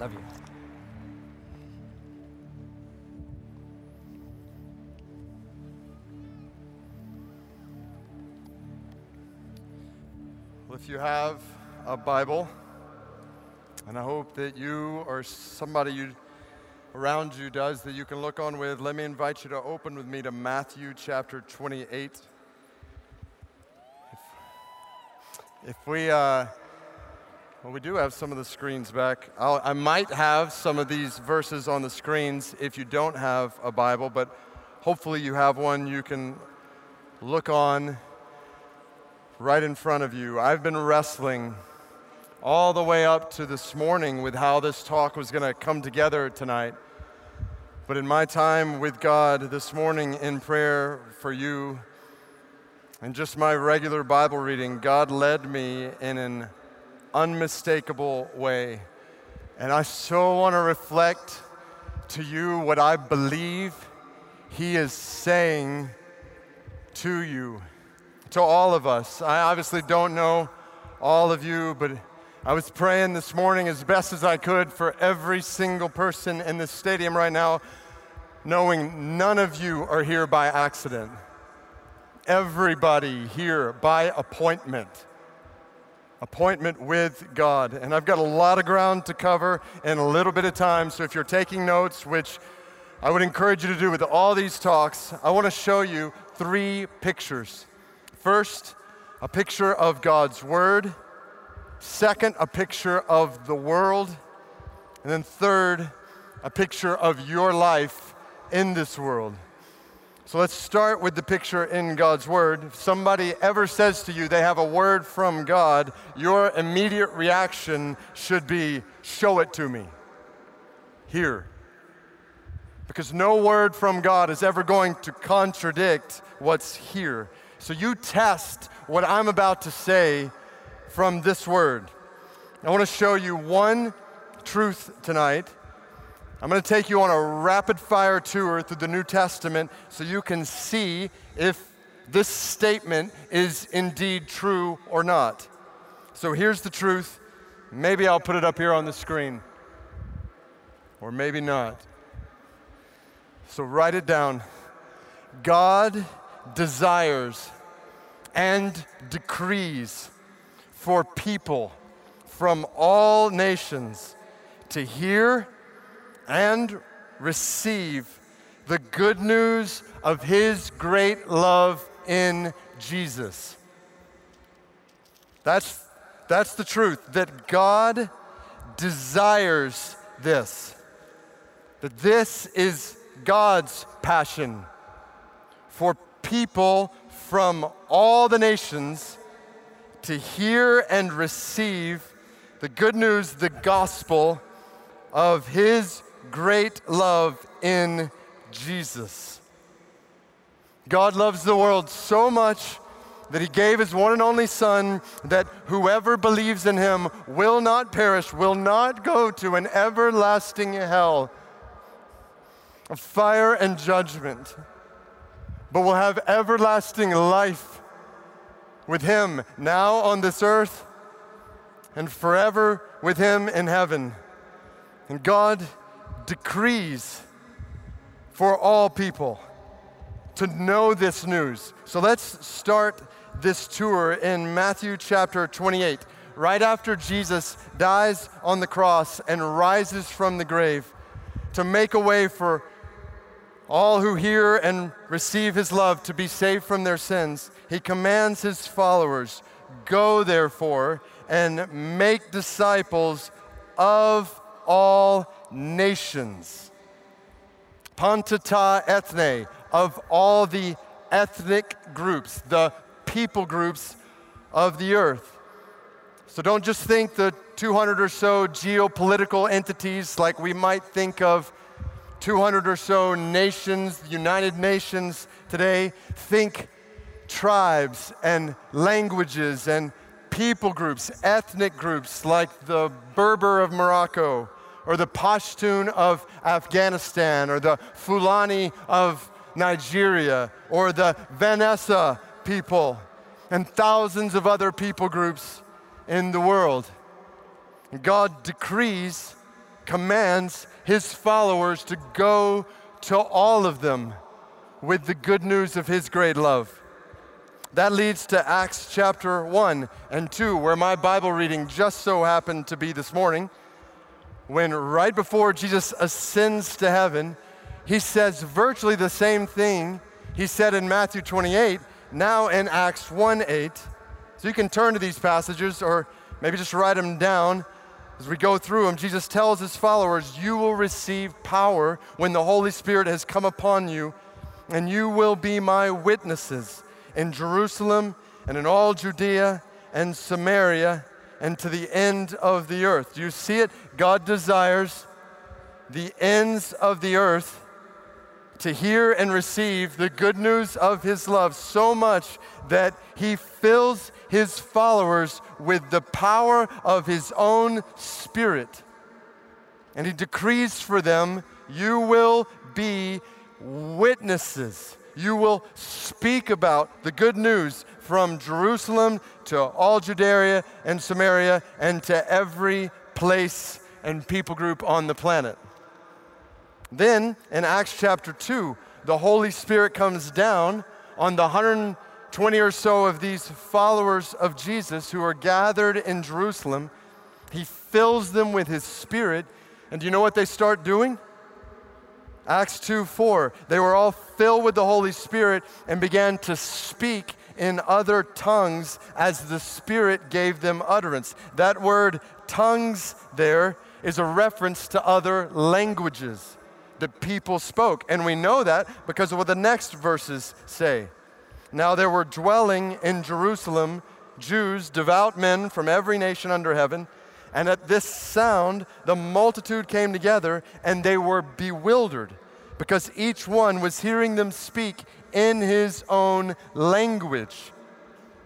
Love you. Well, if you have a Bible, and I hope that you or somebody around you does that you can look on with, let me invite you to open with me to Matthew chapter 28. Well, we do have some of the screens back. I might have some of these verses on the screens if you don't have a Bible, but hopefully you have one you can look on right in front of you. I've been wrestling all the way up to this morning with how this talk was going to come together tonight. But in my time with God this morning in prayer for you and just my regular Bible reading, God led me in an unmistakable way. And I so want to reflect to you what I believe He is saying to you, to all of us. I obviously don't know all of you, but I was praying this morning as best as I could for every single person in this stadium right now, knowing none of you are here by accident. Everybody here by appointment with God. And I've got a lot of ground to cover in a little bit of time, so if you're taking notes, which I would encourage you to do with all these talks, I want to show you three pictures. First, a picture of God's Word. Second, a picture of the world. And then third, a picture of your life in this world. So let's start with the picture in God's Word. If somebody ever says to you they have a word from God, your immediate reaction should be, show it to me, here. Because no word from God is ever going to contradict what's here. So you test what I'm about to say from this word. I want to show you one truth tonight. I'm going to take you on a rapid-fire tour through the New Testament so you can see if this statement is indeed true or not. So here's the truth. Maybe I'll put it up here on the screen, or maybe not. So write it down. God desires and decrees for people from all nations to hear and receive the good news of His great love in Jesus. That's the truth, that God desires this, that this is God's passion for people from all the nations to hear and receive the good news, the gospel of His great love in Jesus. God loves the world so much that He gave His one and only Son, that whoever believes in Him will not perish, will not go to an everlasting hell of fire and judgment, but will have everlasting life with Him now on this earth and forever with Him in heaven. And God decrees for all people to know this news. So let's start this tour in Matthew chapter 28. Right after Jesus dies on the cross and rises from the grave to make a way for all who hear and receive His love to be saved from their sins, He commands His followers, go therefore and make disciples of all nations. Panta ethne, of all the ethnic groups, the people groups of the earth. So don't just think the 200 or so geopolitical entities like we might think of 200 or so nations, United Nations today. Think tribes and languages and people groups, ethnic groups like the Berber of Morocco, or the Pashtun of Afghanistan, or the Fulani of Nigeria, or the Vanessa people, and thousands of other people groups in the world. And God decrees commands his followers to go to all of them with the good news of his great love. That leads to Acts chapter 1 and 2, where my Bible reading just so happened to be this morning, when right before Jesus ascends to heaven, he says virtually the same thing he said in Matthew 28, now in Acts 1:8. So you can turn to these passages or maybe just write them down. As we go through them, Jesus tells his followers, you will receive power when the Holy Spirit has come upon you, and you will be my witnesses in Jerusalem and in all Judea and Samaria and to the end of the earth. Do you see it? God desires the ends of the earth to hear and receive the good news of his love so much that he fills his followers with the power of his own Spirit. And he decrees for them, you will be witnesses. You will speak about the good news from Jerusalem to all Judea and Samaria and to every place and people group on the planet. Then in Acts chapter 2, the Holy Spirit comes down on the 120 or so of these followers of Jesus who are gathered in Jerusalem. He fills them with his Spirit. And do you know what they start doing? Acts 2:4, they were all filled with the Holy Spirit and began to speak in other tongues as the Spirit gave them utterance. That word tongues there is a reference to other languages that people spoke. And we know that because of what the next verses say. Now there were dwelling in Jerusalem Jews, devout men from every nation under heaven, and at this sound the multitude came together, and they were bewildered because each one was hearing them speak in his own language.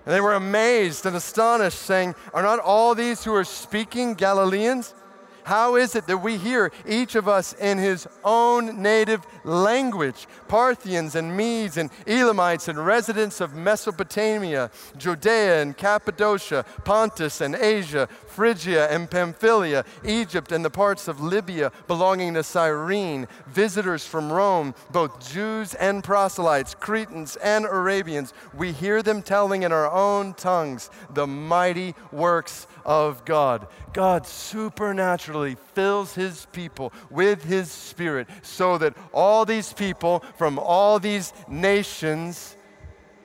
And they were amazed and astonished, saying, are not all these who are speaking Galileans? How is it that we hear, each of us in his own native language, Parthians and Medes and Elamites and residents of Mesopotamia, Judea and Cappadocia, Pontus and Asia, Phrygia and Pamphylia, Egypt and the parts of Libya belonging to Cyrene, visitors from Rome, both Jews and proselytes, Cretans and Arabians. We hear them telling in our own tongues the mighty works of God. God supernaturally fills his people with his Spirit so that all these people from all these nations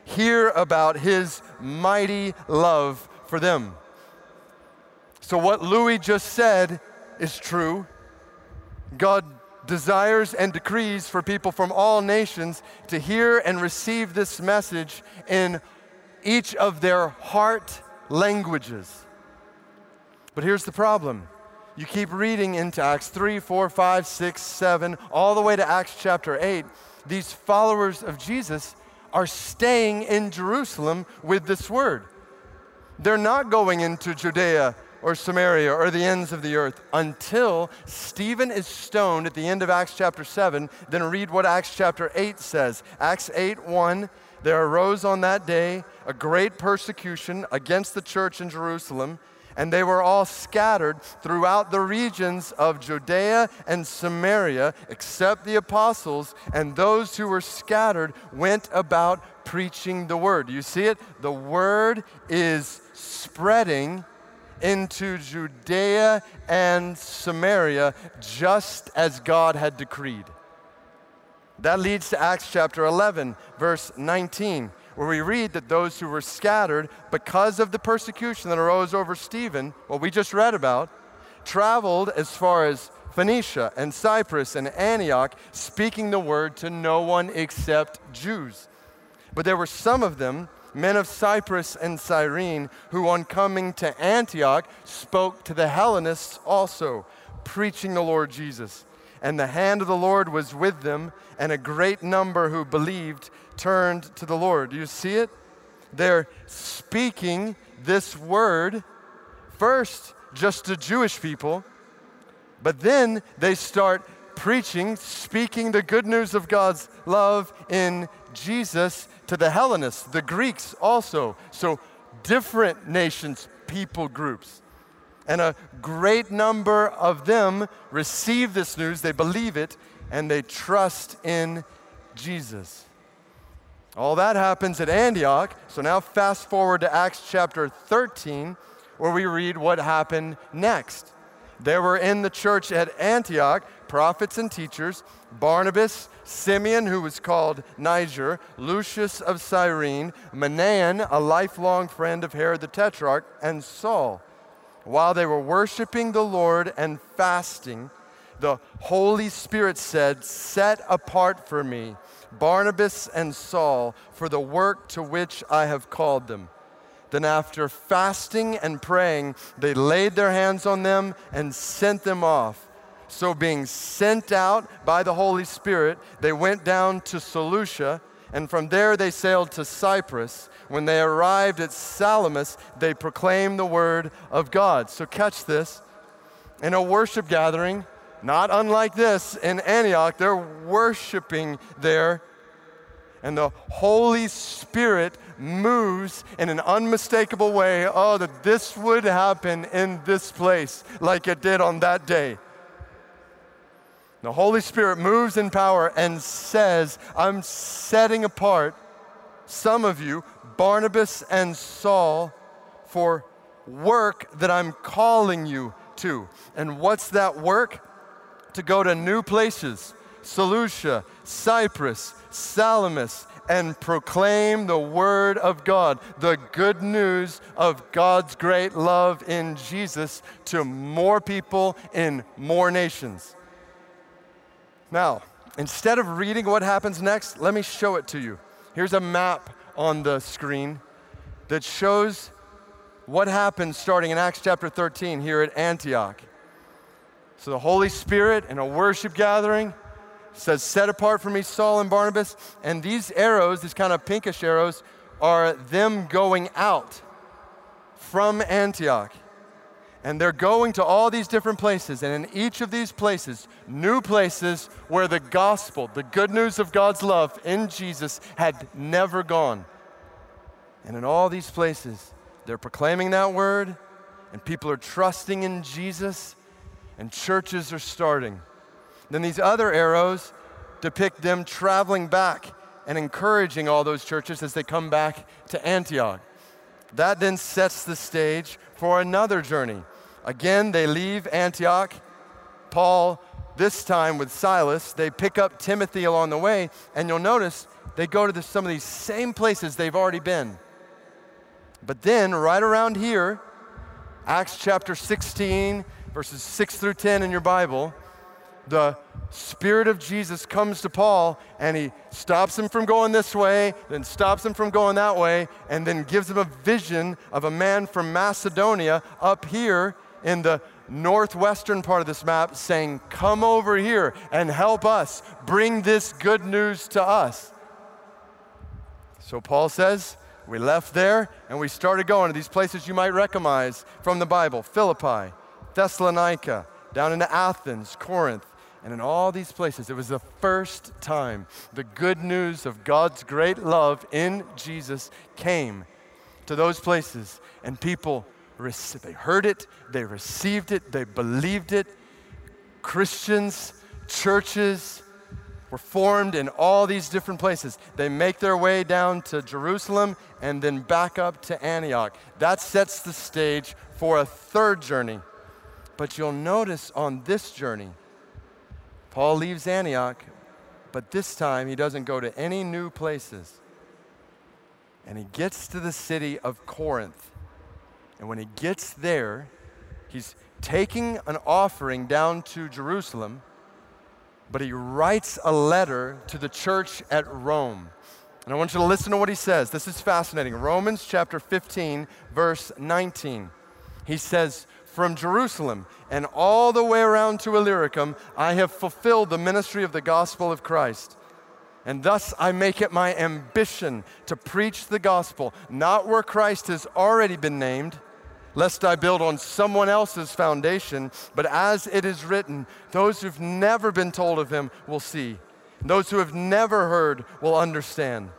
hear about his mighty love for them. So what Louis just said is true. God desires and decrees for people from all nations to hear and receive this message in each of their heart languages. But here's the problem. You keep reading into Acts 3, 4, 5, 6, 7, all the way to Acts chapter 8. These followers of Jesus are staying in Jerusalem with this word. They're not going into Judea or Samaria or the ends of the earth until Stephen is stoned at the end of Acts chapter 7. Then read what Acts chapter 8 says. Acts 8, 1, there arose on that day a great persecution against the church in Jerusalem, and they were all scattered throughout the regions of Judea and Samaria, except the apostles, and those who were scattered went about preaching the word. Do you see it? The word is spreading into Judea and Samaria just as God had decreed. That leads to Acts chapter 11, verse 19. Where we read that those who were scattered because of the persecution that arose over Stephen, what we just read about, traveled as far as Phoenicia and Cyprus and Antioch, speaking the word to no one except Jews. But there were some of them, men of Cyprus and Cyrene, who on coming to Antioch spoke to the Hellenists also, preaching the Lord Jesus. And the hand of the Lord was with them, and a great number who believed turned to the Lord. Do you see it? They're speaking this word first just to Jewish people, but then they start preaching, speaking the good news of God's love in Jesus to the Hellenists, the Greeks also. So different nations, people groups. And a great number of them receive this news, they believe it, and they trust in Jesus. All that happens at Antioch. So now fast forward to Acts chapter 13, where we read what happened next. There were in the church at Antioch prophets and teachers, Barnabas, Simeon, who was called Niger, Lucius of Cyrene, Manan, a lifelong friend of Herod the Tetrarch, and Saul. While they were worshiping the Lord and fasting, the Holy Spirit said, "Set apart for me Barnabas and Saul for the work to which I have called them." Then after fasting and praying, they laid their hands on them and sent them off. So being sent out by the Holy Spirit, they went down to Seleucia, and from there they sailed to Cyprus. When they arrived at Salamis, they proclaimed the word of God. So catch this. In a worship gathering, not unlike this in Antioch, they're worshiping there, and the Holy Spirit moves in an unmistakable way. Oh, that this would happen in this place like it did on that day. The Holy Spirit moves in power and says, "I'm setting apart some of you, Barnabas and Saul, for work that I'm calling you to." And what's that work? To go to new places, Seleucia, Cyprus, Salamis, and proclaim the word of God, the good news of God's great love in Jesus to more people in more nations. Now, instead of reading what happens next, let me show it to you. Here's a map on the screen that shows what happens starting in Acts chapter 13 here at Antioch. So the Holy Spirit in a worship gathering says, "Set apart for me Saul and Barnabas," and these arrows, these kind of pinkish arrows, are them going out from Antioch. And they're going to all these different places, and in each of these places, new places where the gospel, the good news of God's love in Jesus had never gone. And in all these places, they're proclaiming that word, and people are trusting in Jesus, and churches are starting. Then these other arrows depict them traveling back and encouraging all those churches as they come back to Antioch. That then sets the stage for another journey. Again, they leave Antioch. Paul, this time with Silas, they pick up Timothy along the way, and you'll notice they go to some of these same places they've already been. But then, right around here, Acts chapter 16, verses 6 through 10 in your Bible, the Spirit of Jesus comes to Paul, and he stops him from going this way, then stops him from going that way, and then gives him a vision of a man from Macedonia up here in the northwestern part of this map saying, "Come over here and help us. Bring this good news to us." So Paul says, we left there, and we started going to these places you might recognize from the Bible: Philippi, Thessalonica, down into Athens, Corinth. And in all these places, it was the first time the good news of God's great love in Jesus came to those places. And people, they heard it, they received it, they believed it. Christians, churches were formed in all these different places. They make their way down to Jerusalem and then back up to Antioch. That sets the stage for a third journey. But you'll notice on this journey, Paul leaves Antioch, but this time he doesn't go to any new places. And he gets to the city of Corinth. And when he gets there, he's taking an offering down to Jerusalem, but he writes a letter to the church at Rome. And I want you to listen to what he says. This is fascinating. Romans chapter 15, verse 19. He says, "From Jerusalem and all the way around to Illyricum, I have fulfilled the ministry of the gospel of Christ. And thus I make it my ambition to preach the gospel, not where Christ has already been named, lest I build on someone else's foundation, but as it is written, those who've never been told of him will see. Those who have never heard will understand.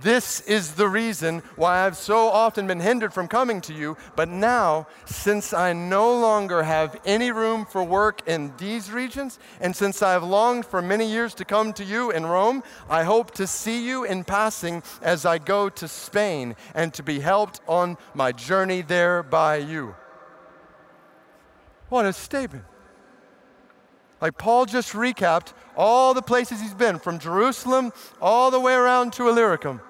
This is the reason why I've so often been hindered from coming to you, but now, since I no longer have any room for work in these regions, and since I have longed for many years to come to you in Rome, I hope to see you in passing as I go to Spain and to be helped on my journey there by you. What a statement. Like Paul just recapped all the places he's been, from Jerusalem all the way around to Illyricum.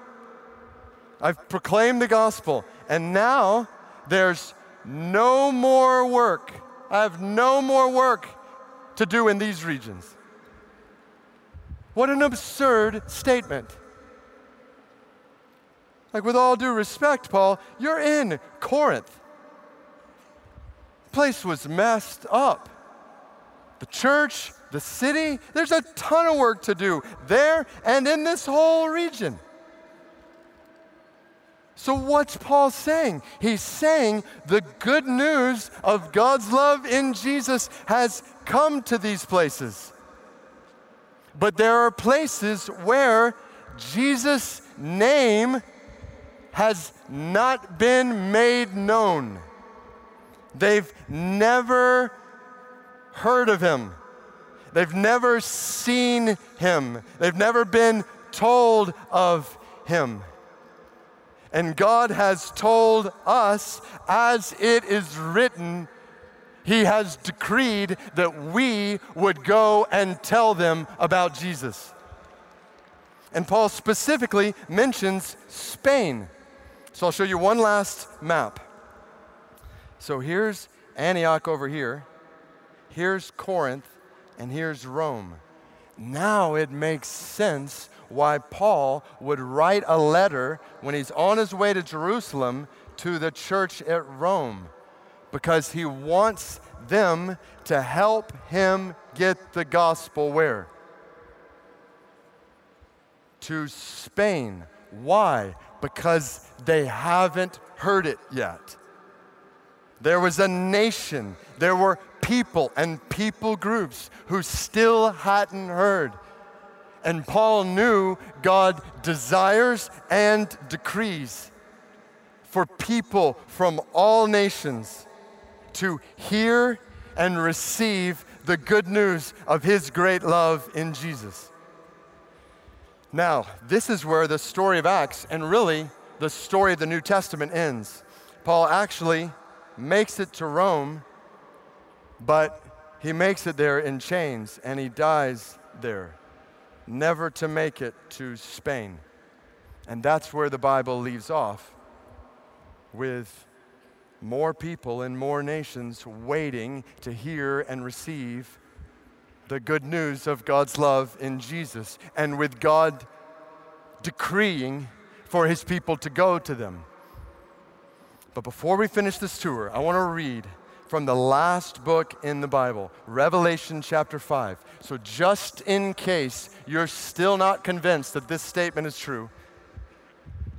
I've proclaimed the gospel, and now there's no more work. I have no more work to do in these regions. What an absurd statement. Like, with all due respect, Paul, you're in Corinth. The place was messed up. The church, the city, there's a ton of work to do there and in this whole region. So what's Paul saying? He's saying the good news of God's love in Jesus has come to these places. But there are places where Jesus' name has not been made known. They've never heard of him. They've never seen him. They've never been told of him. And God has told us, as it is written, he has decreed that we would go and tell them about Jesus. And Paul specifically mentions Spain. So I'll show you one last map. So here's Antioch over here. Here's Corinth, and here's Rome. Now it makes sense why Paul would write a letter when he's on his way to Jerusalem to the church at Rome, because he wants them to help him get the gospel where? To Spain. Why? Because they haven't heard it yet. There was a nation. There were people and people groups who still hadn't heard. And Paul knew God desires and decrees for people from all nations to hear and receive the good news of his great love in Jesus. Now, this is where the story of Acts, and really the story of the New Testament, ends. Paul actually makes it to Rome, but he makes it there in chains, and he dies there, never to make it to Spain. And that's where the Bible leaves off, with more people and more nations waiting to hear and receive the good news of God's love in Jesus, and with God decreeing for his people to go to them. But before we finish this tour, I want to read from the last book in the Bible, Revelation chapter 5. So just in case you're still not convinced that this statement is true,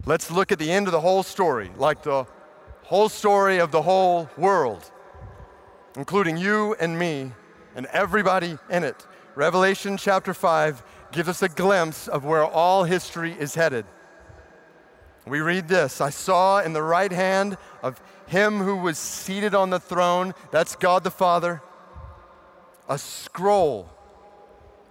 let's look at the end of the whole story, like the whole story of the whole world, including you and me and everybody in it. Revelation chapter 5 gives us a glimpse of where all history is headed. We read this: I saw in the right hand of him who was seated on the throne, that's God the Father, a scroll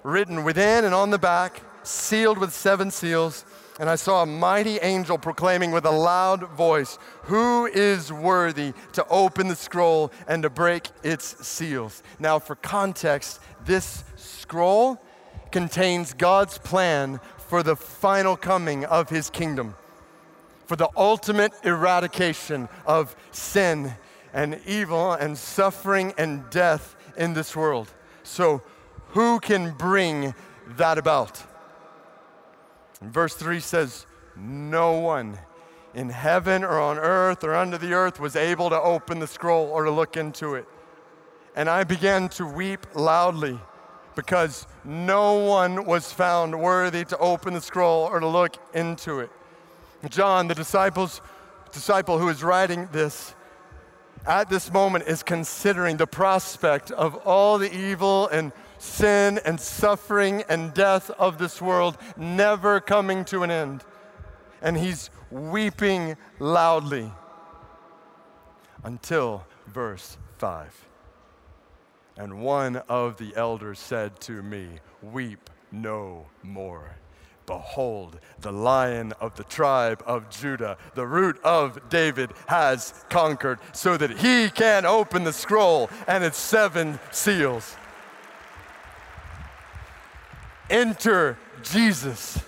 written within and on the back, sealed with 7 seals, and I saw a mighty angel proclaiming with a loud voice, "Who is worthy to open the scroll and to break its seals?" Now, for context, this scroll contains God's plan for the final coming of his kingdom, for the ultimate eradication of sin and evil and suffering and death in this world. So who can bring that about? And verse 3 says, no one in heaven or on earth or under the earth was able to open the scroll or to look into it. And I began to weep loudly, because no one was found worthy to open the scroll or to look into it. John, the disciple who is writing this, at this moment is considering the prospect of all the evil and sin and suffering and death of this world never coming to an end. and he's weeping loudly until verse 5. And one of the elders said to me, "Weep no more. Behold, the Lion of the tribe of Judah, the Root of David, has conquered so that he can open the scroll and its 7 seals." Enter Jesus.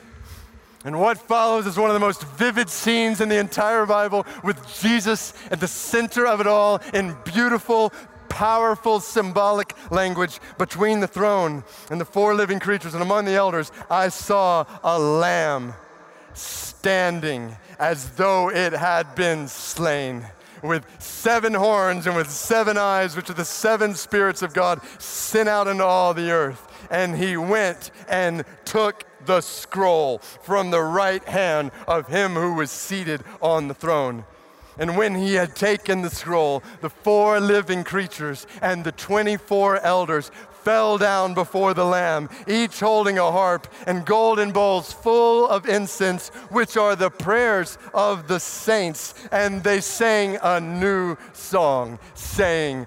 And what follows is one of the most vivid scenes in the entire Bible, with Jesus at the center of it all in beautiful, powerful, symbolic language. Between the throne and the 4 living creatures and among the elders, I saw a lamb standing as though it had been slain, with 7 horns and with 7 eyes, which are the 7 spirits of God sent out into all the earth. And he went and took the scroll from the right hand of him who was seated on the throne. And when he had taken the scroll, the 4 living creatures and the 24 elders fell down before the Lamb, each holding a harp and golden bowls full of incense, which are the prayers of the saints. And they sang a new song, saying,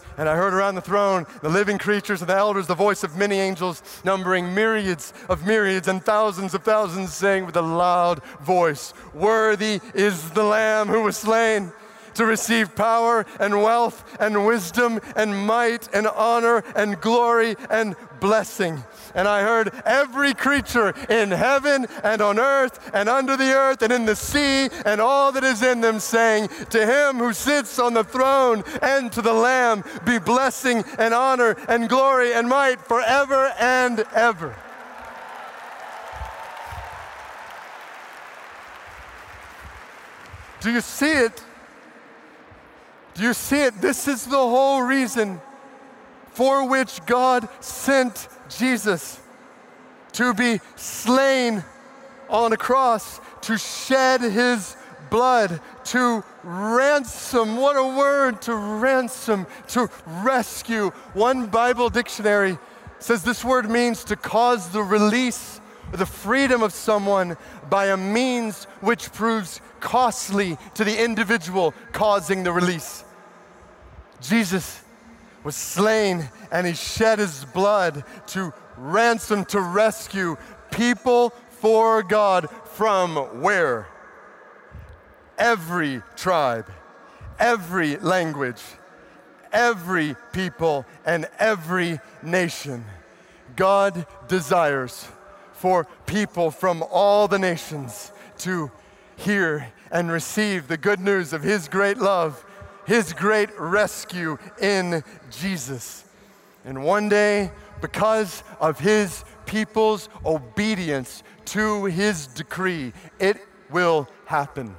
and I heard around the throne, the living creatures and the elders, the voice of many angels, numbering myriads of myriads and thousands of thousands, saying with a loud voice, "Worthy is the Lamb who was slain to receive power and wealth and wisdom and might and honor and glory and blessing." And I heard every creature in heaven and on earth and under the earth and in the sea and all that is in them saying, "To him who sits on the throne and to the Lamb be blessing and honor and glory and might forever and ever." Do you see it? Do you see it? This is the whole reason for which God sent Jesus to be slain on a cross, to shed his blood, to ransom. What a word, to ransom, to rescue. One Bible dictionary says this word means to cause the release, the freedom of someone by a means which proves costly to the individual causing the release. Jesus was slain and he shed his blood to ransom, to rescue people for God from where? Every tribe, every language, every people, and every nation. God desires for people from all the nations to hear and receive the good news of his great love, his great rescue in Jesus. And one day, because of his people's obedience to his decree, it will happen.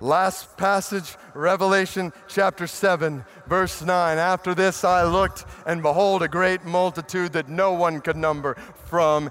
Last passage, Revelation chapter 7, verse 9. "After this I looked, and behold, a great multitude that no one could number, from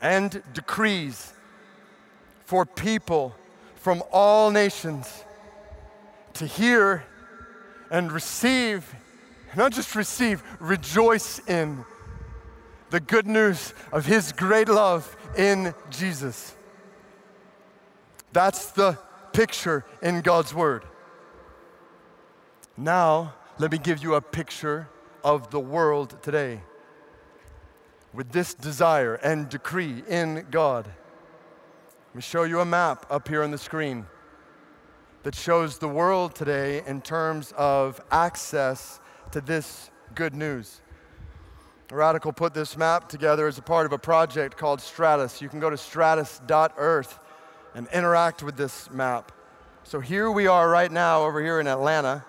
and decrees for people from all nations to hear and receive, not just receive, rejoice in the good news of his great love in Jesus? That's the picture in God's word. Now, let me give you a picture of the world today, with this desire and decree in God. Let me show you a map up here on the screen. that shows the world today in terms of access to this good news. Radical put this map together as a part of a project called Stratus. You can go to stratus.earth and interact with this map. So here we are right now over here in Atlanta.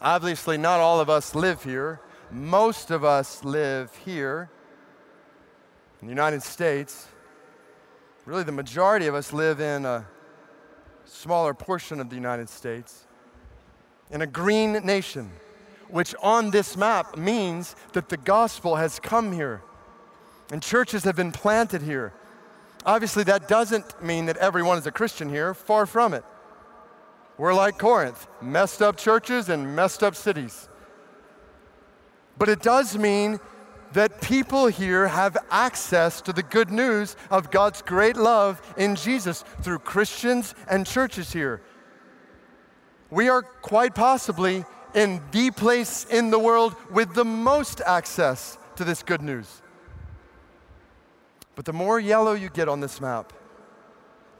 Obviously, not all of us live here. Most of us live here in the United States. Really, the majority of us live in a smaller portion of the United States, in a green nation, which on this map means that the gospel has come here and churches have been planted here. Obviously, that doesn't mean that everyone is a Christian here. Far from it. We're like Corinth, messed up churches and messed up cities. But it does mean that people here have access to the good news of God's great love in Jesus through Christians and churches here. We are quite possibly in the place in the world with the most access to this good news. But the more yellow you get on this map,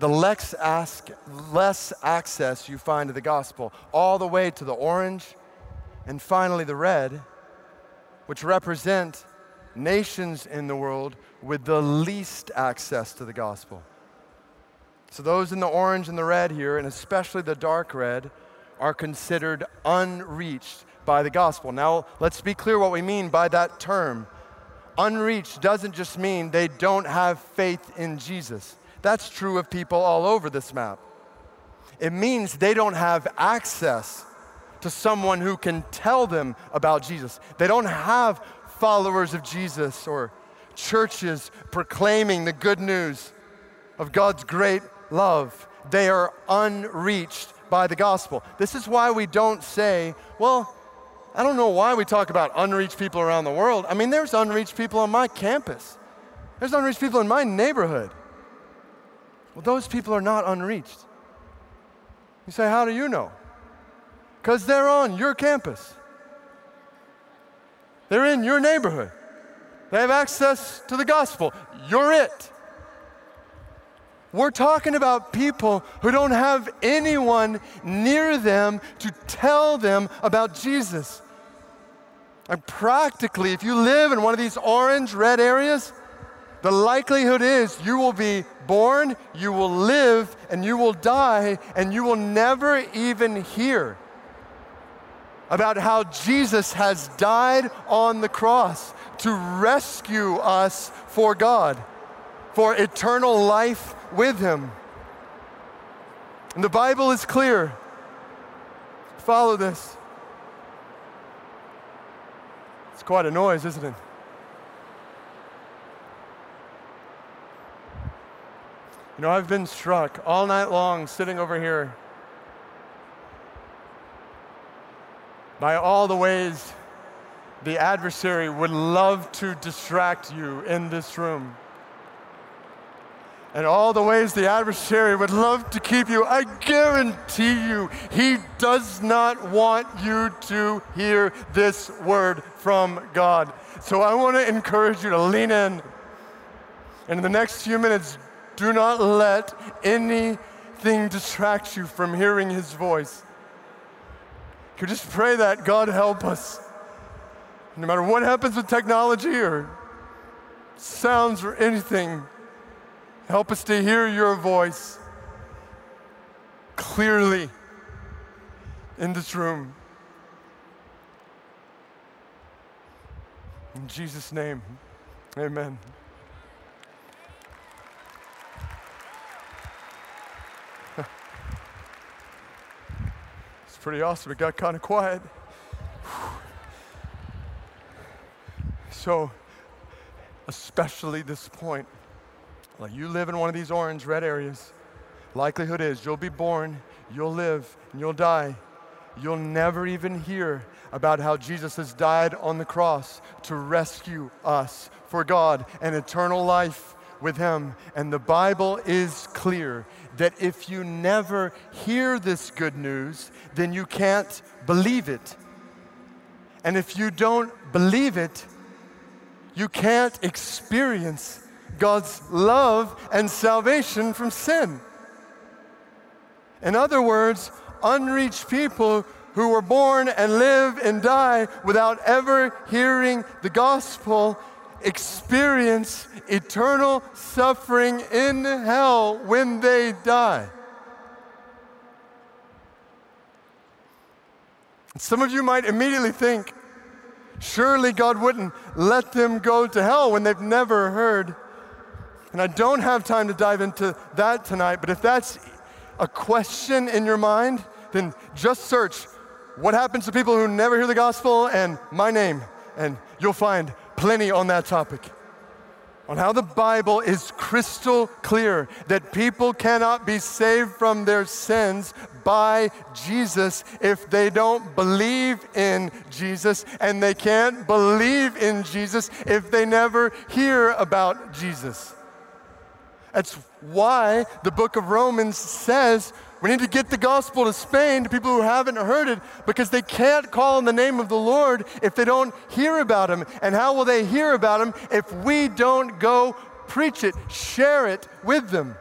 the less access you find to the gospel, all the way to the orange and finally the red, which represent nations in the world with the least access to the gospel. So those in the orange and the red here, and especially the dark red, are considered unreached by the gospel. Now, let's be clear what we mean by that term. Unreached doesn't just mean they don't have faith in Jesus. That's true of people all over this map. It means they don't have access to someone who can tell them about Jesus. They don't have followers of Jesus or churches proclaiming the good news of God's great love. They are unreached by the gospel. This is why we don't say, well, I don't know why we talk about unreached people around the world. I mean, there's unreached people on my campus. There's unreached people in my neighborhood. Well, those people are not unreached. You say, how do you know? Because they're on your campus. They're in your neighborhood. They have access to the gospel. You're it. We're talking about people who don't have anyone near them to tell them about Jesus. And practically, if you live in one of these orange, red areas, the likelihood is you will be born, you will live, and you will die, and you will never even hear about how Jesus has died on the cross to rescue us for God, for eternal life with Him. And the Bible is clear. Follow this. It's quite a noise, isn't it? You know, I've been struck all night long sitting over here by all the ways the adversary would love to distract you in this room, and all the ways the adversary would love to keep you. I guarantee you, he does not want you to hear this word from God. So I want to encourage you to lean in, and in the next few minutes, do not let anything distract you from hearing His voice. Can we just pray that? God help us. No matter what happens with technology or sounds or anything, help us to hear Your voice clearly in this room. In Jesus' name, amen. Pretty awesome. It got kind of quiet. So, especially this point, like you live in one of these orange, red areas, likelihood is you'll be born, you'll live, and you'll die. You'll never even hear about how Jesus has died on the cross to rescue us for God and eternal life with Him. And the Bible is clear that if you never hear this good news, then you can't believe it. And if you don't believe it, you can't experience God's love and salvation from sin. In other words, unreached people who were born and live and die without ever hearing the gospel experience eternal suffering in hell when they die. Some of you might immediately think, surely God wouldn't let them go to hell when they've never heard. And I don't have time to dive into that tonight, but if that's a question in your mind, then just search what happens to people who never hear the gospel and my name, and you'll find plenty on that topic. On how the Bible is crystal clear that people cannot be saved from their sins by Jesus if they don't believe in Jesus, and they can't believe in Jesus if they never hear about Jesus. That's why the book of Romans says we need to get the gospel to Spain, to people who haven't heard it, because they can't call on the name of the Lord if they don't hear about Him. And how will they hear about Him if we don't go preach it, share it with them?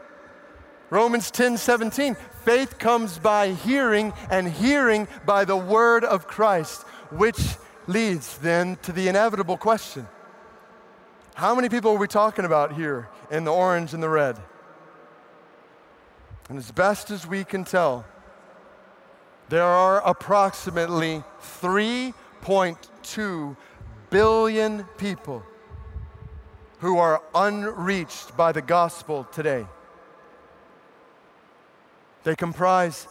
Romans 10:17, faith comes by hearing, and hearing by the word of Christ, which leads then to the inevitable question. How many people are we talking about here in the orange and the red? And as best as we can tell, there are approximately 3.2 billion people who are unreached by the gospel today. They comprise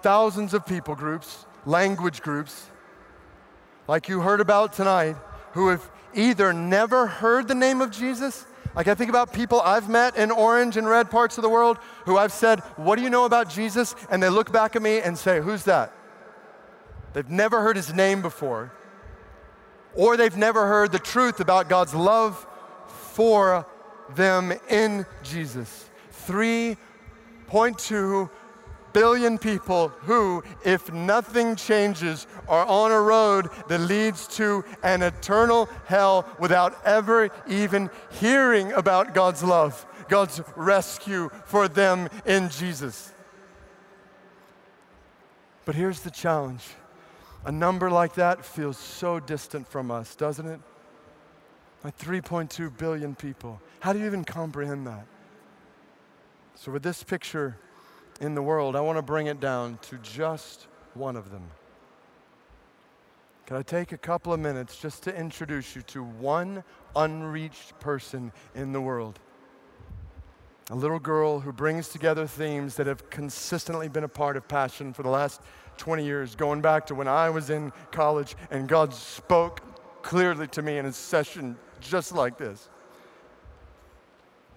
thousands of people groups, language groups, like you heard about tonight, who have either never heard the name of Jesus. Like, I think about people I've met in orange and red parts of the world who I've said, what do you know about Jesus? And they look back at me and say, who's that? They've never heard His name before, or they've never heard the truth about God's love for them in Jesus. 3.2 billion people who, if nothing changes, are on a road that leads to an eternal hell without ever even hearing about God's love, God's rescue for them in Jesus. But here's the challenge. A number like that feels so distant from us, doesn't it? Like 3.2 billion people. How do you even comprehend that? So with this picture in the world, I want to bring it down to just one of them. Can I take a couple of minutes just to introduce you to one unreached person in the world? A little girl who brings together themes that have consistently been a part of Passion for the last 20 years, going back to when I was in college and God spoke clearly to me in a session just like this.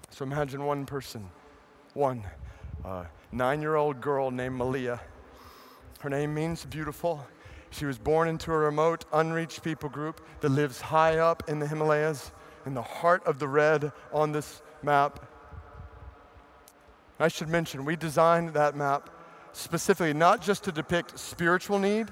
So imagine one person, one 9-year-old girl named Malia. Her name means beautiful. She was born into a remote, unreached people group that lives high up in the Himalayas, in the heart of the red on this map. I should mention, we designed that map specifically not just to depict spiritual need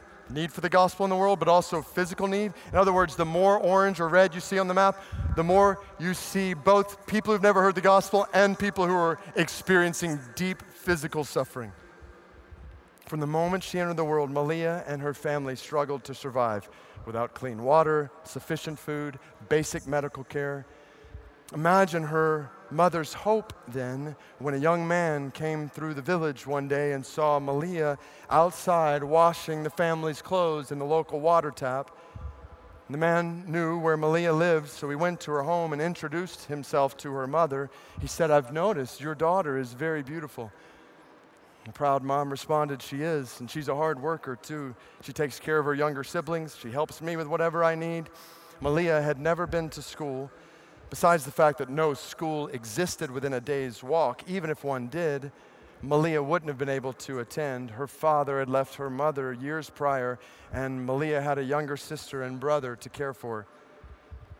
for the gospel in the world, but also physical need. In other words, the more orange or red you see on the map, the more you see both people who've never heard the gospel and people who are experiencing deep physical suffering. From the moment she entered the world, Malia and her family struggled to survive without clean water, sufficient food, basic medical care. Imagine her mother's hope then when a young man came through the village one day and saw Malia outside washing the family's clothes in the local water tap. The man knew where Malia lived, so he went to her home and introduced himself to her mother. He said, I've noticed your daughter is very beautiful. The proud mom responded, she is, and she's a hard worker too. She takes care of her younger siblings. She helps me with whatever I need. Malia had never been to school. Besides the fact that no school existed within a day's walk, even if one did, Malia wouldn't have been able to attend. Her father had left her mother years prior, and Malia had a younger sister and brother to care for.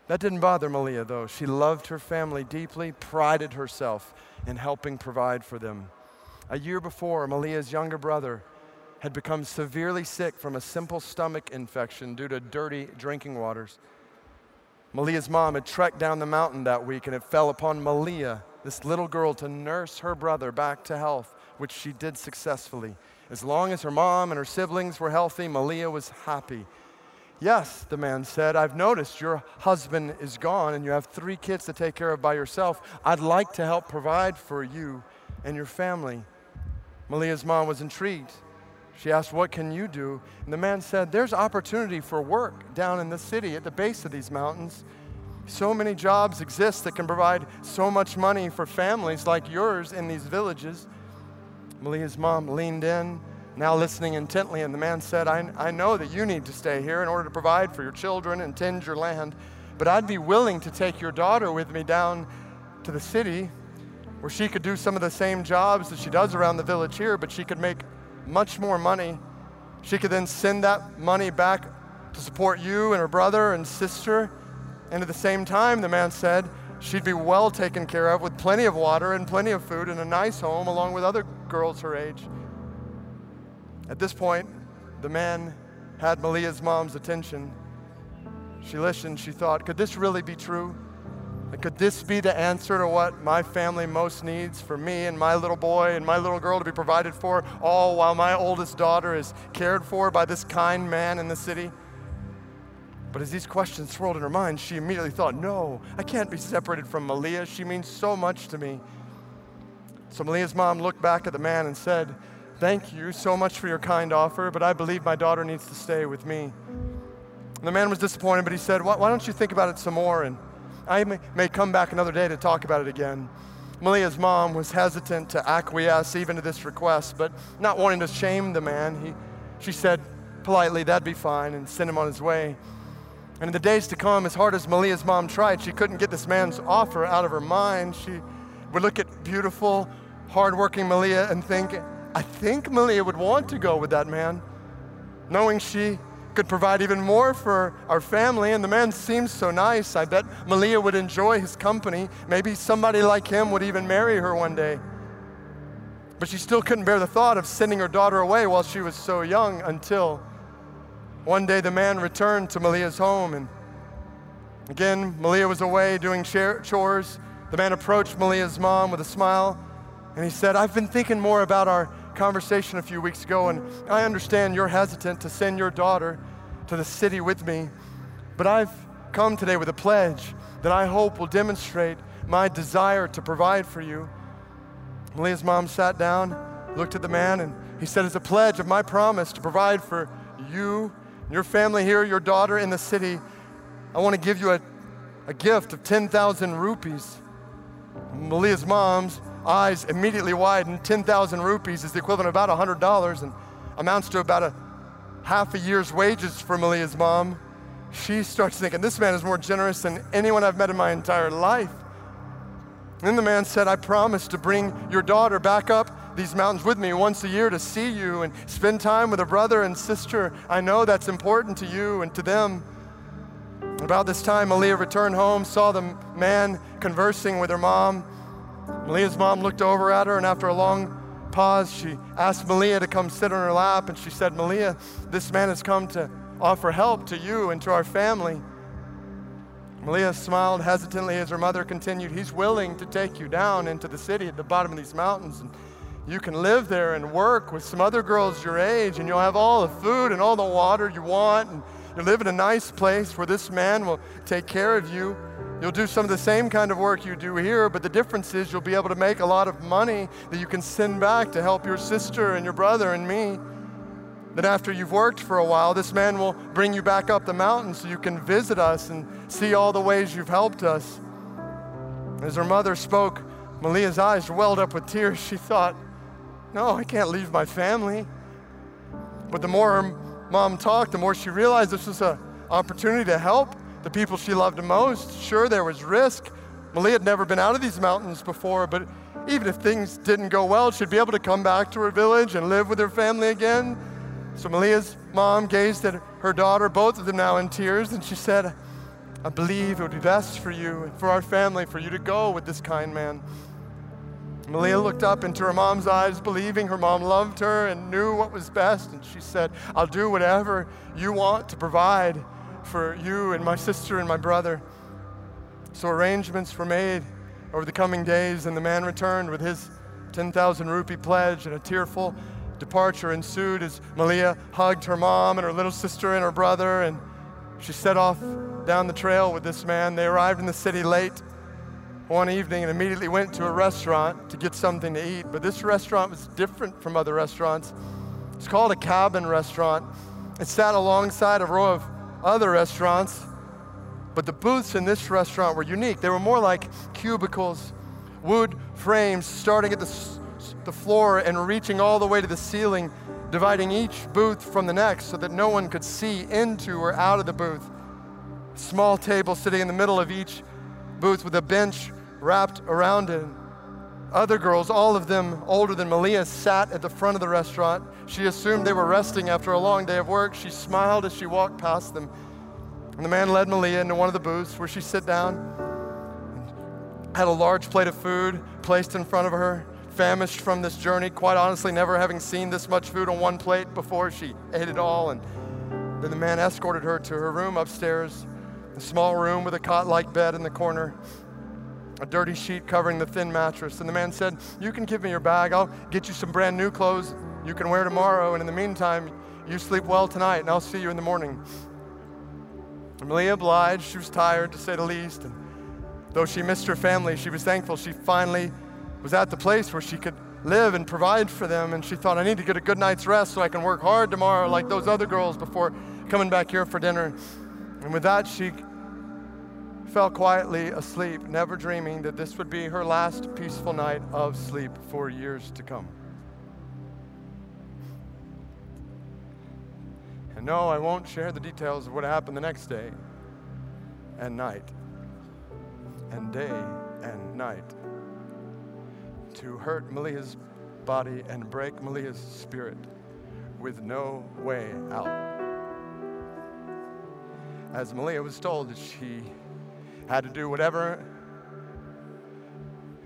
That didn't bother Malia, though. She loved her family deeply, prided herself in helping provide for them. A year before, Malia's younger brother had become severely sick from a simple stomach infection due to dirty drinking waters. Malia's mom had trekked down the mountain that week, and it fell upon Malia, this little girl, to nurse her brother back to health which she did successfully. As long as her mom and her siblings were healthy, Malia was happy. Yes, the man said, I've noticed your husband is gone and you have 3 kids to take care of by yourself. I'd like to help provide for you and your family. Malia's mom was intrigued. She asked, what can you do? And the man said, there's opportunity for work down in the city at the base of these mountains. So many jobs exist that can provide so much money for families like yours in these villages. Malia's mom leaned in, now listening intently, and the man said, I know that you need to stay here in order to provide for your children and tend your land, but I'd be willing to take your daughter with me down to the city where she could do some of the same jobs that she does around the village here, but she could make much more money. She could then send that money back to support you and her brother and sister. And at the same time, the man said, she'd be well taken care of with plenty of water and plenty of food and a nice home along with other girls her age. At this point, the man had Malia's mom's attention. She listened, she thought, could this really be true? Could this be the answer to what my family most needs for me and my little boy and my little girl to be provided for, all while my oldest daughter is cared for by this kind man in the city? But as these questions swirled in her mind, she immediately thought, no, I can't be separated from Malia. She means so much to me. So Malia's mom looked back at the man and said, thank you so much for your kind offer, but I believe my daughter needs to stay with me. And the man was disappointed, but he said, why don't you think about it some more? And I may come back another day to talk about it again. Malia's mom was hesitant to acquiesce even to this request, but not wanting to shame the man, she said politely, that'd be fine, and sent him on his way. And in the days to come, as hard as Malia's mom tried, she couldn't get this man's offer out of her mind. She would look at beautiful, hardworking Malia and think, I think Malia would want to go with that man, knowing she could provide even more for our family, and the man seems so nice. I bet Malia would enjoy his company. Maybe somebody like him would even marry her one day. But she still couldn't bear the thought of sending her daughter away while she was so young, until one day the man returned to Malia's home, and again, Malia was away doing chores. The man approached Malia's mom with a smile, and he said, I've been thinking more about our conversation a few weeks ago, and I understand you're hesitant to send your daughter to the city with me, but I've come today with a pledge that I hope will demonstrate my desire to provide for you. Malia's mom sat down, looked at the man, and he said, as a pledge of my promise to provide for you, your family here, your daughter in the city, I want to give you a gift of 10,000 rupees. Malia's mom's eyes immediately widened. 10,000 rupees is the equivalent of about $100 and amounts to about half a year's wages for Malia's mom. She starts thinking, this man is more generous than anyone I've met in my entire life. And then the man said, I promise to bring your daughter back up these mountains with me once a year to see you and spend time with a brother and sister. I know that's important to you and to them. About this time, Malia returned home, saw the man conversing with her mom. Malia's mom looked over at her, and after a long pause, she asked Malia to come sit on her lap, and she said, Malia, this man has come to offer help to you and to our family. Malia smiled hesitantly as her mother continued, he's willing to take you down into the city at the bottom of these mountains, and you can live there and work with some other girls your age, and you'll have all the food and all the water you want, and you'll live in a nice place where this man will take care of you. You'll do some of the same kind of work you do here, but the difference is you'll be able to make a lot of money that you can send back to help your sister and your brother and me. Then after you've worked for a while, this man will bring you back up the mountain so you can visit us and see all the ways you've helped us. As her mother spoke, Malia's eyes welled up with tears. She thought, no, I can't leave my family. But the more her mom talked, the more she realized this was an opportunity to help the people she loved the most. Sure, there was risk. Malia had never been out of these mountains before, but even if things didn't go well, she'd be able to come back to her village and live with her family again. So Malia's mom gazed at her daughter, both of them now in tears, and she said, I believe it would be best for you and for our family for you to go with this kind man. Malia looked up into her mom's eyes, believing her mom loved her and knew what was best, and she said, I'll do whatever you want to provide for you and my sister and my brother. So arrangements were made over the coming days, and the man returned with his 10,000 rupee pledge, and a tearful departure ensued as Malia hugged her mom and her little sister and her brother, and she set off down the trail with this man. They arrived in the city late one evening and immediately went to a restaurant to get something to eat. But this restaurant was different from other restaurants. It's called a cabin restaurant. It sat alongside a row of other restaurants, but the booths in this restaurant were unique. They were more like cubicles, wood frames starting at the floor and reaching all the way to the ceiling, dividing each booth from the next so that no one could see into or out of the booth. Small table sitting in the middle of each booth with a bench wrapped around it. Other girls, all of them older than Malia, sat at the front of the restaurant. She assumed they were resting after a long day of work. She smiled as she walked past them. And the man led Malia into one of the booths where she sat down and had a large plate of food placed in front of her, famished from this journey, quite honestly never having seen this much food on one plate before. She ate it all, and then the man escorted her to her room upstairs, a small room with a cot-like bed in the corner, a dirty sheet covering the thin mattress. And the man said, "You can give me your bag. I'll get you some brand new clothes you can wear tomorrow. And in the meantime, you sleep well tonight, and I'll see you in the morning." And Malia obliged. She was tired, to say the least. And though she missed her family, she was thankful she finally was at the place where she could live and provide for them. And she thought, "I need to get a good night's rest so I can work hard tomorrow like those other girls before coming back here for dinner." And with that, she fell quietly asleep, never dreaming that this would be her last peaceful night of sleep for years to come. And no, I won't share the details of what happened the next day and night and day and night to hurt Malia's body and break Malia's spirit with no way out. As Malia was told that she had to do whatever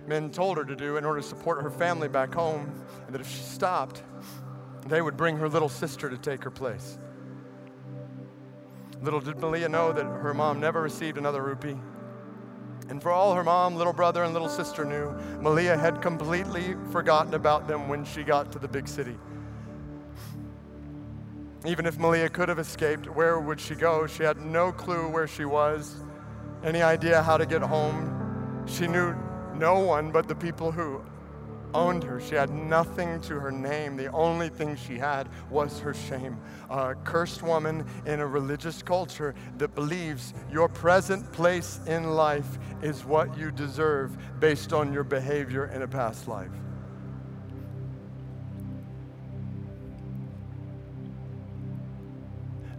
men told her to do in order to support her family back home, and that if she stopped, they would bring her little sister to take her place. Little did Malia know that her mom never received another rupee. And for all her mom, little brother, and little sister knew, Malia had completely forgotten about them when she got to the big city. Even if Malia could have escaped, where would she go? She had no clue where she was, any idea how to get home. She knew no one but the people who owned her. She had nothing to her name. The only thing she had was her shame. A cursed woman in a religious culture that believes your present place in life is what you deserve based on your behavior in a past life.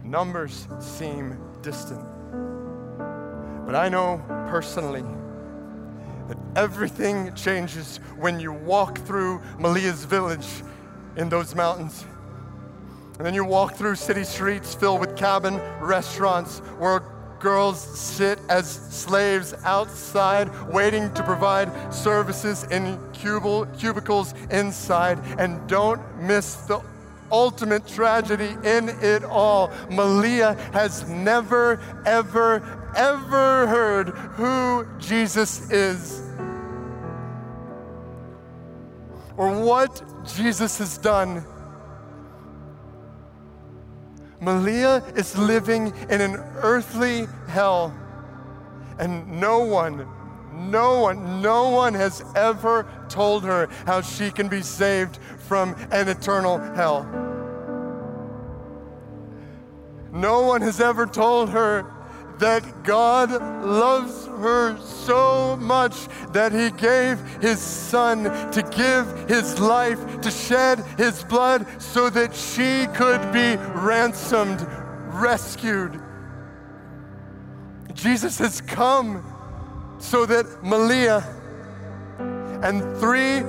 Numbers seem distant, but I know personally that everything changes when you walk through Malia's village in those mountains. And then you walk through city streets filled with cabin restaurants where girls sit as slaves outside, waiting to provide services in cubicles inside. And don't miss the ultimate tragedy in it all. Malia has never, ever heard who Jesus is or what Jesus has done. Malia is living in an earthly hell, and no one has ever told her how she can be saved from an eternal hell. No one has ever told her that God loves her so much that he gave his son to give his life, to shed his blood so that she could be ransomed, rescued. Jesus has come so that Malia and 3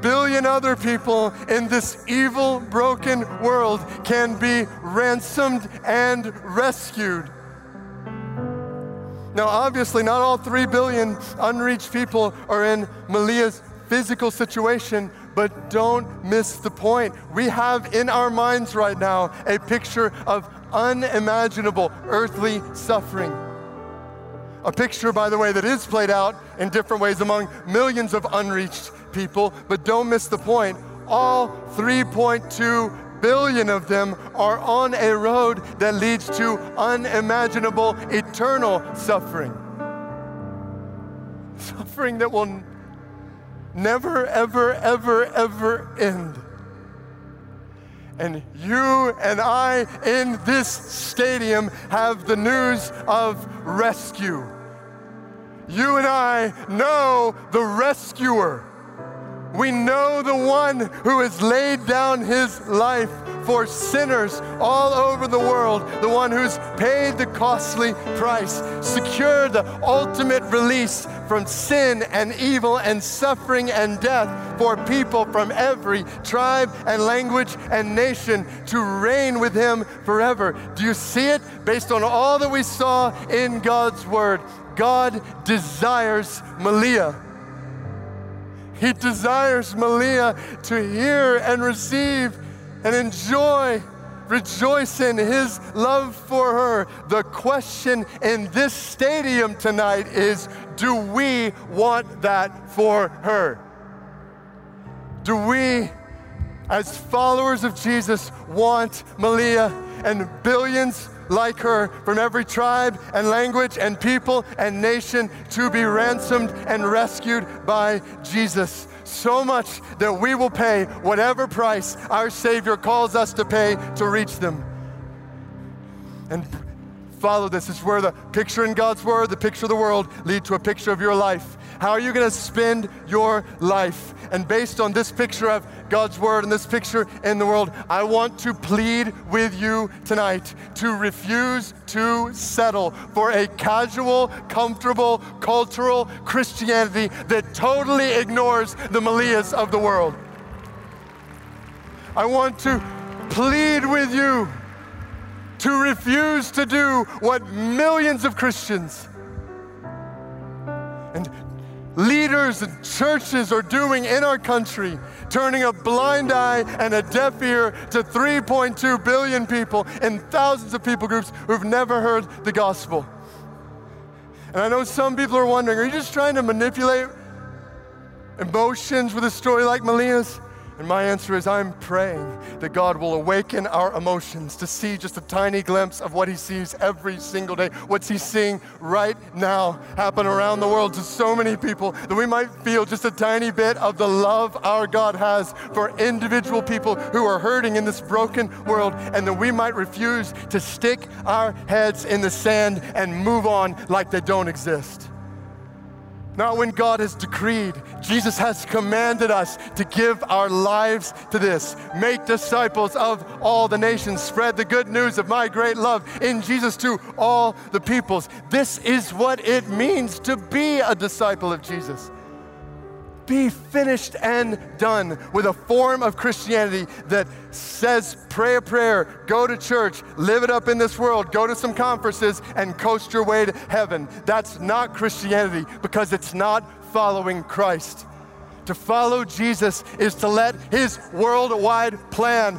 billion other people in this evil, broken world can be ransomed and rescued. Now, obviously, not all 3 billion unreached people are in Malia's physical situation, but don't miss the point. We have in our minds right now a picture of unimaginable earthly suffering. A picture, by the way, that is played out in different ways among millions of unreached people, but don't miss the point. All 3.2 billion of them are on a road that leads to unimaginable eternal suffering. Suffering that will never, ever, ever, ever end. And you and I in this stadium have the news of rescue. You and I know the rescuer. We know the one who has laid down his life for sinners all over the world, the one who's paid the costly price, secured the ultimate release from sin and evil and suffering and death for people from every tribe and language and nation to reign with him forever. Do you see it? Based on all that we saw in God's word, God desires Malia. He desires Malia to hear and receive and enjoy, rejoice in his love for her. The question in this stadium tonight is, do we want that for her? Do we, as followers of Jesus, want Malia and billions like her from every tribe and language and people and nation to be ransomed and rescued by Jesus? So much that we will pay whatever price our Savior calls us to pay to reach them. And follow this. It's where the picture in God's word, the picture of the world, lead to a picture of your life. How are you going to spend your life? And based on this picture of God's word and this picture in the world, I want to plead with you tonight to refuse to settle for a casual, comfortable, cultural Christianity that totally ignores the Malias of the world. I want to plead with you to refuse to do what millions of Christians and leaders and churches are doing in our country, turning a blind eye and a deaf ear to 3.2 billion people and thousands of people groups who've never heard the gospel. And I know some people are wondering, are you just trying to manipulate emotions with a story like Malia's? And my answer is, I'm praying that God will awaken our emotions to see just a tiny glimpse of what he sees every single day. What's he seeing right now happen around the world to so many people, that we might feel just a tiny bit of the love our God has for individual people who are hurting in this broken world, and that we might refuse to stick our heads in the sand and move on like they don't exist. Not when God has decreed. Jesus has commanded us to give our lives to this. Make disciples of all the nations. Spread the good news of my great love in Jesus to all the peoples. This is what it means to be a disciple of Jesus. Be finished and done with a form of Christianity that says, pray a prayer, go to church, live it up in this world, go to some conferences, and coast your way to heaven. That's not Christianity, because it's not following Christ. To follow Jesus is to let his worldwide plan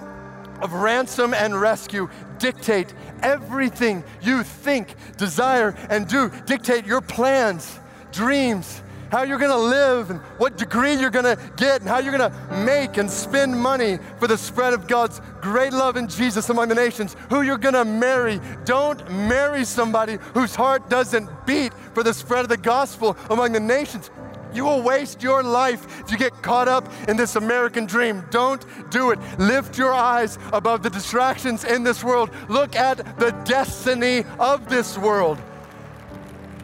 of ransom and rescue dictate everything you think, desire, and do. Dictate your plans, dreams, how you're going to live and what degree you're going to get and how you're going to make and spend money for the spread of God's great love in Jesus among the nations, who you're going to marry. Don't marry somebody whose heart doesn't beat for the spread of the gospel among the nations. You will waste your life if you get caught up in this American dream. Don't do it. Lift your eyes above the distractions in this world. Look at the destiny of this world.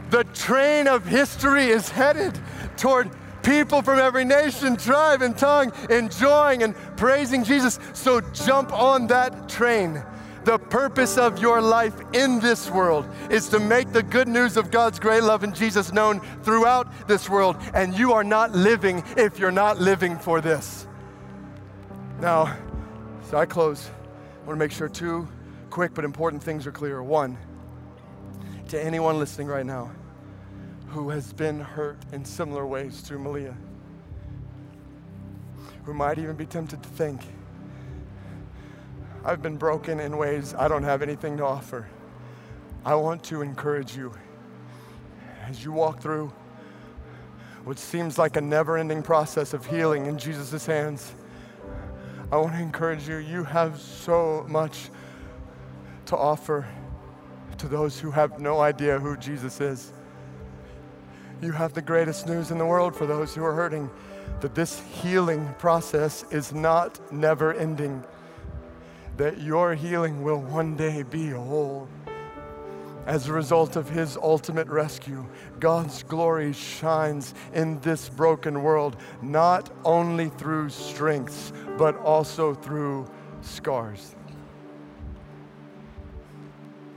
The train of history is headed toward people from every nation, tribe, and tongue enjoying and praising Jesus. So jump on that train. The purpose of your life in this world is to make the good news of God's great love in Jesus known throughout this world. And you are not living if you're not living for this. Now, so I close. I want to make sure two quick but important things are clear. One, to anyone listening right now who has been hurt in similar ways to Malia, who might even be tempted to think, I've been broken in ways I don't have anything to offer. I want to encourage you as you walk through what seems like a never-ending process of healing in Jesus' hands. I want to encourage you, you have so much to offer to those who have no idea who Jesus is. You have the greatest news in the world for those who are hurting, that this healing process is not never-ending, that your healing will one day be whole. As a result of His ultimate rescue, God's glory shines in this broken world, not only through strengths, but also through scars.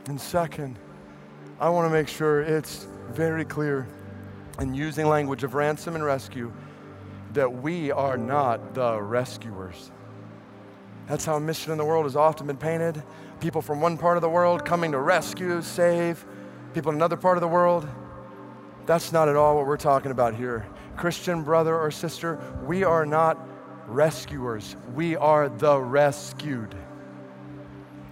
And second, I want to make sure it's very clear in using language of ransom and rescue that we are not the rescuers. That's how mission in the world has often been painted. People from one part of the world coming to rescue, save people in another part of the world. That's not at all what we're talking about here. Christian brother or sister, we are not rescuers. We are the rescued.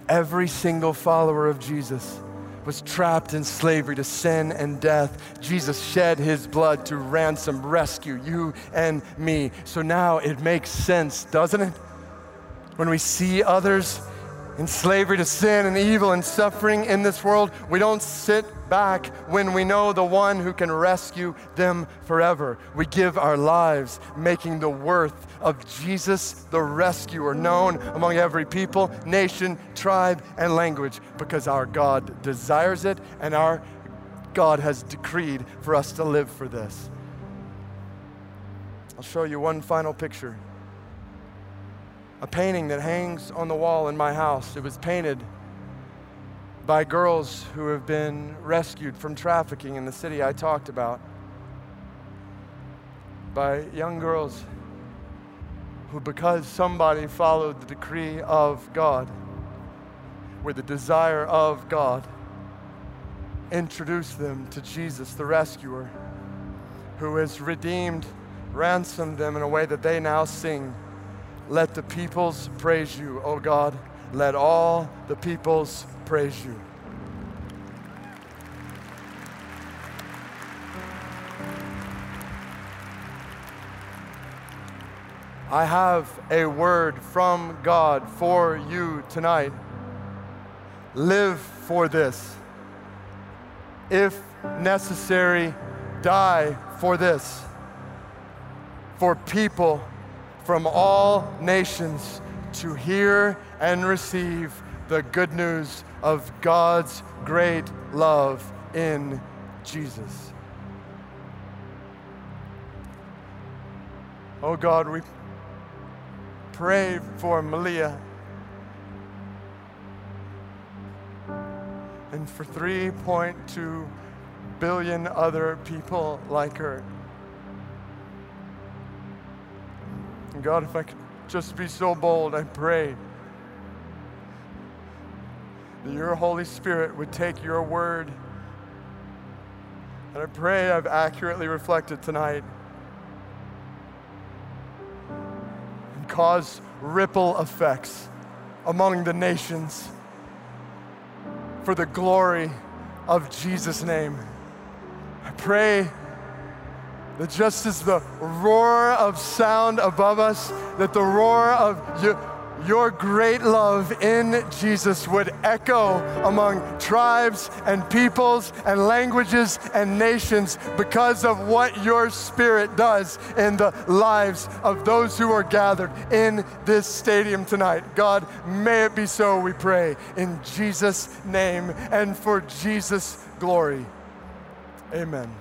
Every single follower of Jesus was trapped in slavery to sin and death. Jesus shed His blood to ransom, rescue you and me. So now it makes sense, doesn't it? When we see others in slavery to sin and evil and suffering in this world, we don't sit back when we know the one who can rescue them forever. We give our lives, making the worth of Jesus the rescuer known among every people, nation, tribe, and language, because our God desires it and our God has decreed for us to live for this. I'll show you one final picture. A painting that hangs on the wall in my house. It was painted by girls who have been rescued from trafficking in the city I talked about, by young girls who, because somebody followed the decree of God, with the desire of God, introduced them to Jesus, the rescuer, who has redeemed, ransomed them in a way that they now sing. Let the peoples praise you, O God. Let all the peoples praise you. I have a word from God for you tonight. Live for this. If necessary, die for this. For people from all nations to hear and receive the good news of God's great love in Jesus. Oh God, we pray for Malia and for 3.2 billion other people like her. God, if I could just be so bold, I pray that your Holy Spirit would take your word that I pray I've accurately reflected tonight and cause ripple effects among the nations for the glory of Jesus' name. I pray that just as the roar of sound above us, that the roar of your great love in Jesus would echo among tribes and peoples and languages and nations because of what your Spirit does in the lives of those who are gathered in this stadium tonight. God, may it be so, we pray, in Jesus' name and for Jesus' glory. Amen.